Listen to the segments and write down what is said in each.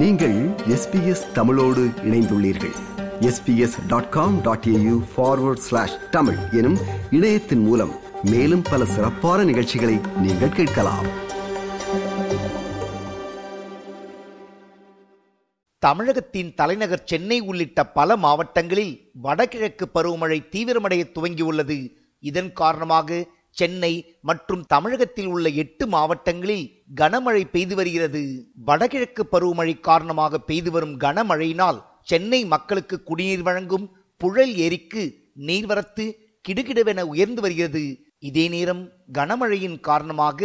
நீங்கள் SPS தமிழோடு இணைந்துள்ளீர்கள். sps.com.au/tamil எனும் இணையத்தின் மூலம் மேலும் பல சிறப்பான நிகழ்ச்சிகளை நீங்கள் கேட்கலாம். தமிழகத்தின் தலைநகர் சென்னை உள்ளிட்ட பல மாவட்டங்களில் வடகிழக்கு பருவமழை தீவிரமடைய துவங்கியுள்ளது. இதன் காரணமாக சென்னை மற்றும் தமிழகத்தில் உள்ள 8 மாவட்டங்களில் கனமழை பெய்து வருகிறது. வடகிழக்கு பருவமழை காரணமாக பெய்து வரும் கனமழையினால் சென்னை மக்களுக்கு குடிநீர் வழங்கும் புழல் ஏரிக்கு நீர்வரத்து கிடுகிடுவென உயர்ந்து வருகிறது. இதே நேரம் கனமழையின் காரணமாக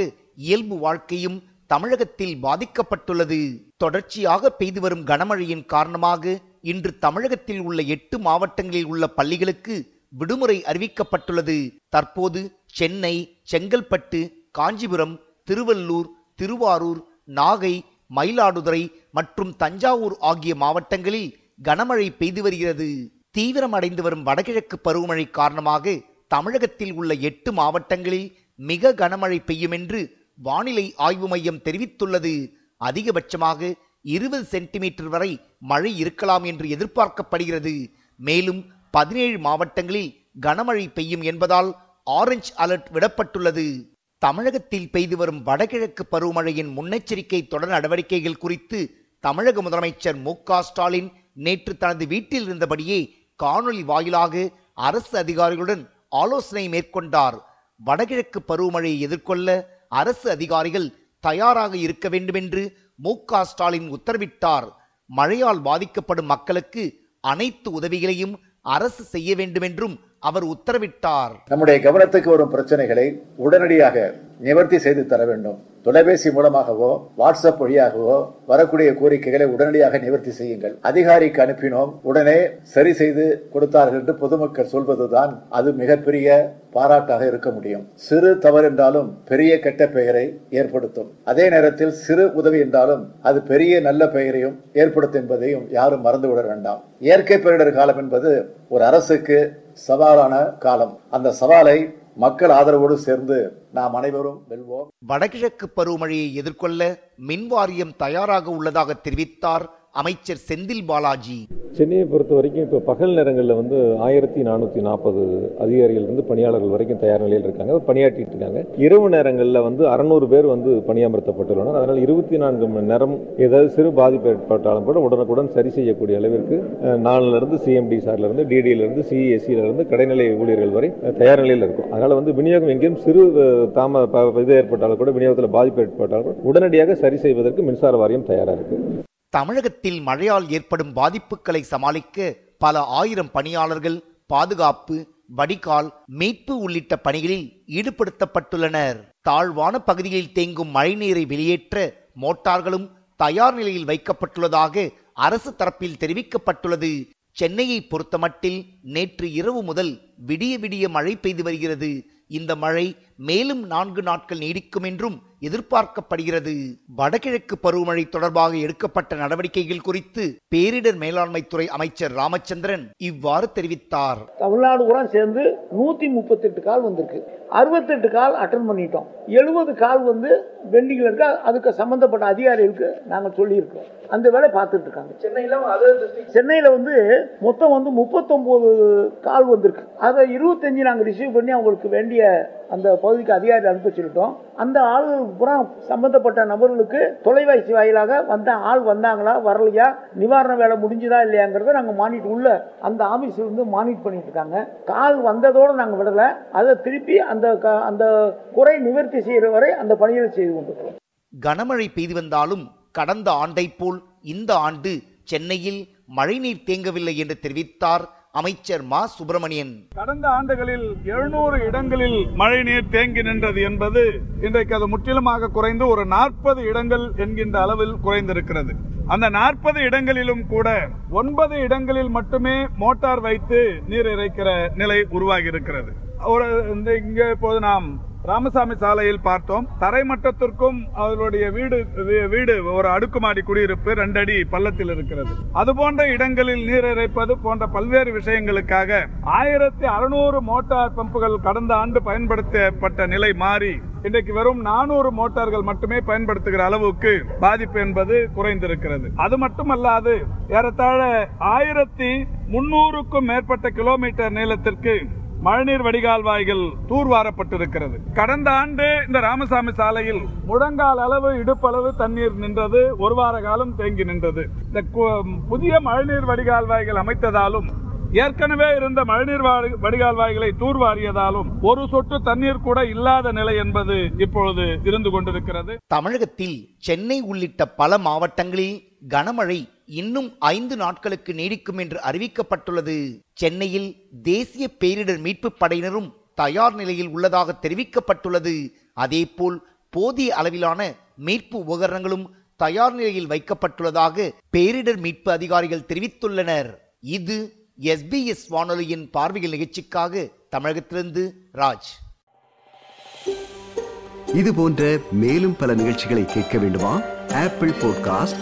இயல்பு வாழ்க்கையும் தமிழகத்தில் பாதிக்கப்பட்டுள்ளது. தொடர்ச்சியாக பெய்து வரும் கனமழையின் காரணமாக இன்று தமிழகத்தில் உள்ள 8 மாவட்டங்களில் உள்ள பள்ளிகளுக்கு விடுமுறை அறிவிக்கப்பட்டுள்ளது. தற்போது சென்னை, செங்கல்பட்டு, காஞ்சிபுரம், திருவள்ளூர், திருவாரூர், நாகை, மயிலாடுதுறை மற்றும் தஞ்சாவூர் ஆகிய மாவட்டங்களில் கனமழை பெய்து வருகிறது. தீவிரமடைந்து வரும் வடகிழக்கு பருவமழை காரணமாக தமிழகத்தில் உள்ள 8 மாவட்டங்களில் மிக கனமழை பெய்யும் என்று வானிலை ஆய்வு மையம் தெரிவித்துள்ளது. அதிகபட்சமாக 20 சென்டிமீட்டர் வரை மழை இருக்கலாம் என்று எதிர்பார்க்கப்படுகிறது. மேலும் 17 மாவட்டங்களில் கனமழை பெய்யும் என்பதால் ஆரஞ்சு அலர்ட் விடப்பட்டுள்ளது. தமிழகத்தில் பெய்து வரும் வடகிழக்கு பருவமழையின் முன்னெச்சரிக்கை தொடர் நடவடிக்கைகள் குறித்து தமிழக முதலமைச்சர் முக ஸ்டாலின் நேற்று தனது வீட்டில் இருந்தபடியே காணொலி வாயிலாக அரசு அதிகாரிகளுடன் ஆலோசனை மேற்கொண்டார். வடகிழக்கு பருவமழையை எதிர்கொள்ள அரசு அதிகாரிகள் தயாராக இருக்க வேண்டும் என்று முக ஸ்டாலின் உத்தரவிட்டார். மழையால் பாதிக்கப்படும் மக்களுக்கு அனைத்து உதவிகளையும் அரசு செய்ய வேண்டும் என்றும் அவர் உத்தரவிட்டார். நம்முடைய கவனத்துக்கு வரும் பிரச்சனைகளை உடனடியாக நிவர்த்தி செய்து தர வேண்டும். தொலைபேசி மூலமாகவோ வாட்ஸ்அப் வழியாகவோ வரக்கூடிய கோரிக்கைகளை உடனடியாக நிவர்த்தி செய்யுங்கள். அதிகாரிக்கு அனுப்பினோம், உடனே சரி செய்து கொடுத்தார்கள் என்று பொதுமக்கள் சொல்வதுதான் அது மிகப்பெரிய பாராட்டாக இருக்க முடியும். சிறு தவறு என்றாலும் பெரிய கெட்ட பெயரை ஏற்படுத்தும். அதே நேரத்தில் சிறு உதவி என்றாலும் அது பெரிய நல்ல பெயரையும் ஏற்படுத்தும் என்பதையும் யாரும் மறந்துவிட வேண்டாம். இயற்கை பேரிடர் காலம் என்பது ஒரு அரசுக்கு சவாலான காலம். அந்த சவாலை மக்கள் ஆதரவோடு சேர்ந்து நாம் அனைவரும் வெல்வோம். வடகிழக்கு பருவமழையை எதிர்கொள்ள மின் வாரியம் தயாராக உள்ளதாக தெரிவித்தார் அமைச்சர் செந்தில் பாலாஜி. சென்னையை பொறுத்த வரைக்கும் இப்போ பகல் நேரங்களில் 1440 அதிகாரிகள் பணியாளர்கள் வரைக்கும் தயார் நிலையில் இருக்காங்க, பணியாற்றிட்டு இருக்காங்க. இரவு நேரங்களில் 600 பேர் பணியமர்த்தப்பட்டுள்ளனர். அதனால் 24 மணி நேரம் ஏதாவது சிறு பாதிப்பு ஏற்பட்டாலும் கூட உடனுக்குடன் சரி செய்யக்கூடிய அளவிற்கு நாளிலிருந்து சிஎம்டி சார்லேருந்து டிடியிலிருந்து சிஎஸ்சியிலிருந்து கடைநிலை ஊழியர்கள் வரை தயார் நிலையில் இருக்கும். அதனால் விநியோகம் எங்கேயும் சிறு இது ஏற்பட்டாலும் கூட, விநியோகத்தில் பாதிப்பு ஏற்பட்டாலும் கூட உடனடியாக சரி செய்வதற்கு மின்சார வாரியம் தயாராக இருக்கு. தமிழகத்தில் மழையால் ஏற்படும் பாதிப்புகளை சமாளிக்க பல ஆயிரம் பணியாளர்கள் பாதுகாப்பு, வடிகால், மீட்பு உள்ளிட்ட பணிகளில் ஈடுபடுத்தப்பட்டுள்ளனர். தாழ்வான பகுதிகளில் தேங்கும் மழைநீரை வெளியேற்ற மோட்டார்களும் தயார் நிலையில் வைக்கப்பட்டுள்ளதாக அரசு தரப்பில் தெரிவிக்கப்பட்டுள்ளது. சென்னையை பொறுத்தமட்டில் நேற்று இரவு முதல் விடிய விடிய மழை பெய்து வருகிறது. இந்த மழை மேலும் 4 நாட்கள் நீடிக்கும் என்றும் எதிர்பார்க்கப்படுகிறது. வடகிழக்கு பருவமழை தொடர்பாக எடுக்கப்பட்ட நடவடிக்கைகள் குறித்து பேரிடர் மேலாண்மை துறை அமைச்சர் ராமச்சந்திரன் இவ்வாறு தெரிவித்தார். தமிழ்நாடு கூட சேர்ந்து 138 கால் வந்திருக்கு. 68 கால் அட்டன் பண்ணிட்டோம். 70 கால் பெண்டிங்ல இருக்கு. அதுக்கு சம்பந்தப்பட்ட அதிகாரிகளுக்கு நாங்கள் சொல்லியிருக்கோம். அந்த வேலை பார்த்துட்டு இருக்காங்க. சென்னையில மொத்தம் 39 கால் வந்திருக்கு. அதை 25 நாங்கள் ரிசீவ் பண்ணி அவங்களுக்கு வேண்டிய அந்த பகுதிக்கு அதிகாரி அனுப்பி வச்சுருக்கோம். அந்த ஆள் புறா சம்பந்தப்பட்ட நபர்களுக்கு தொலைவாய்ச்சி வாயிலாக ஆள் வந்தாங்களா வரலையா, நிவாரண வேலை முடிஞ்சுதா இல்லையாங்கிறத நாங்கள் மானிட்டர் உள்ள அந்த ஆபீஸ்ல இருந்து மானிட்டர் பண்ணிட்டு இருக்காங்க. கால் வந்ததோடு நாங்கள் விடலை. அதை திருப்பி அந்த குறை நிவர்த்தி செய்கிற வரை அந்த பணிகளை செய்து கொண்டிருக்கிறோம். கனமழை பெய்து வந்தாலும் கடந்த ஆண்டை போல் இந்த ஆண்டு சென்னையில் மழைநீர் தேங்கவில்லை என்று தெரிவித்தார் அமைச்சர் மா சுப்பிரமணியன். கடந்த ஆண்டுகளில் 700 இடங்களில் மழை நீர் தேங்கி நின்றது என்பது இன்றைக்கு அது முற்றிலுமாக குறைந்து ஒரு 40 இடங்கள் என்கின்ற அளவில் குறைந்திருக்கிறது. அந்த 40 இடங்களிலும் கூட 9 இடங்களில் மட்டுமே மோட்டார் வைத்து நீர் இறைக்கிற நிலை உருவாகி இருக்கிறது. இங்கே இப்போது நாம் ராமசாமி சாலையில் பார்த்தோம். தரைமட்டத்திற்கும் அவர்களுடைய வீடு ஒரு அடுக்குமாடி குடியிருப்பு 2 அடி பள்ளத்தில் இருக்கிறது. அதுபோன்ற இடங்களில் நீர் இறைப்பது போன்ற பல்வேறு விஷயங்களுக்காக 1600 மோட்டார் பம்புகள் கடந்த ஆண்டு பயன்படுத்தப்பட்ட நிலை மாறி இன்றைக்கு வெறும் 400 மோட்டார்கள் மட்டுமே பயன்படுத்துகிற அளவுக்கு பாதிப்பு என்பது குறைந்திருக்கிறது. அது மட்டுமல்லாது ஏறத்தாழ 1300க்கும் மேற்பட்ட கிலோமீட்டர் நீளத்திற்கு மழைநீர் வடிகால் வாய்கள் தூர்வாரப்பட்டிருக்கிறது. கடந்த ஆண்டு இந்த ராமசாமி சாலையில் முழங்கால் அளவு இடுப்பளவு தண்ணீர் நின்றது, ஒரு வார காலம் தேங்கி நின்றது. இந்த புதிய மழைநீர் வடிகால் வாய்கள் அமைத்ததாலும் ஏற்கனவே இருந்த மழைநீர் வடிகால் வாய்களை தூர்வாரியதாலும் ஒரு சொட்டு தண்ணீர் கூட இல்லாத நிலை என்பது இப்பொழுது இருந்து கொண்டிருக்கிறது. தமிழகத்தில் சென்னை உள்ளிட்ட பல மாவட்டங்களில் கனமழை இன்னும் 5 நாட்களுக்கு நீடிக்கும் என்று அறிவிக்கப்பட்டுள்ளது. சென்னையில் தேசிய பேரிடர் மீட்பு படையினரும் தயார் நிலையில் உள்ளதாக தெரிவிக்கப்பட்டுள்ளது. அதேபோல் போதிய அளவிலான மீட்பு உபகரணங்களும் தயார் நிலையில் வைக்கப்பட்டுள்ளதாக பேரிடர் மீட்பு அதிகாரிகள் தெரிவித்துள்ளனர். இது SPS வானொலியின் பார்வையில் நிகழ்ச்சிக்காக தமிழகத்திலிருந்து ராஜ். இது போன்ற மேலும் பல நிகழ்ச்சிகளை கேட்க வேண்டுமா? Apple podcast,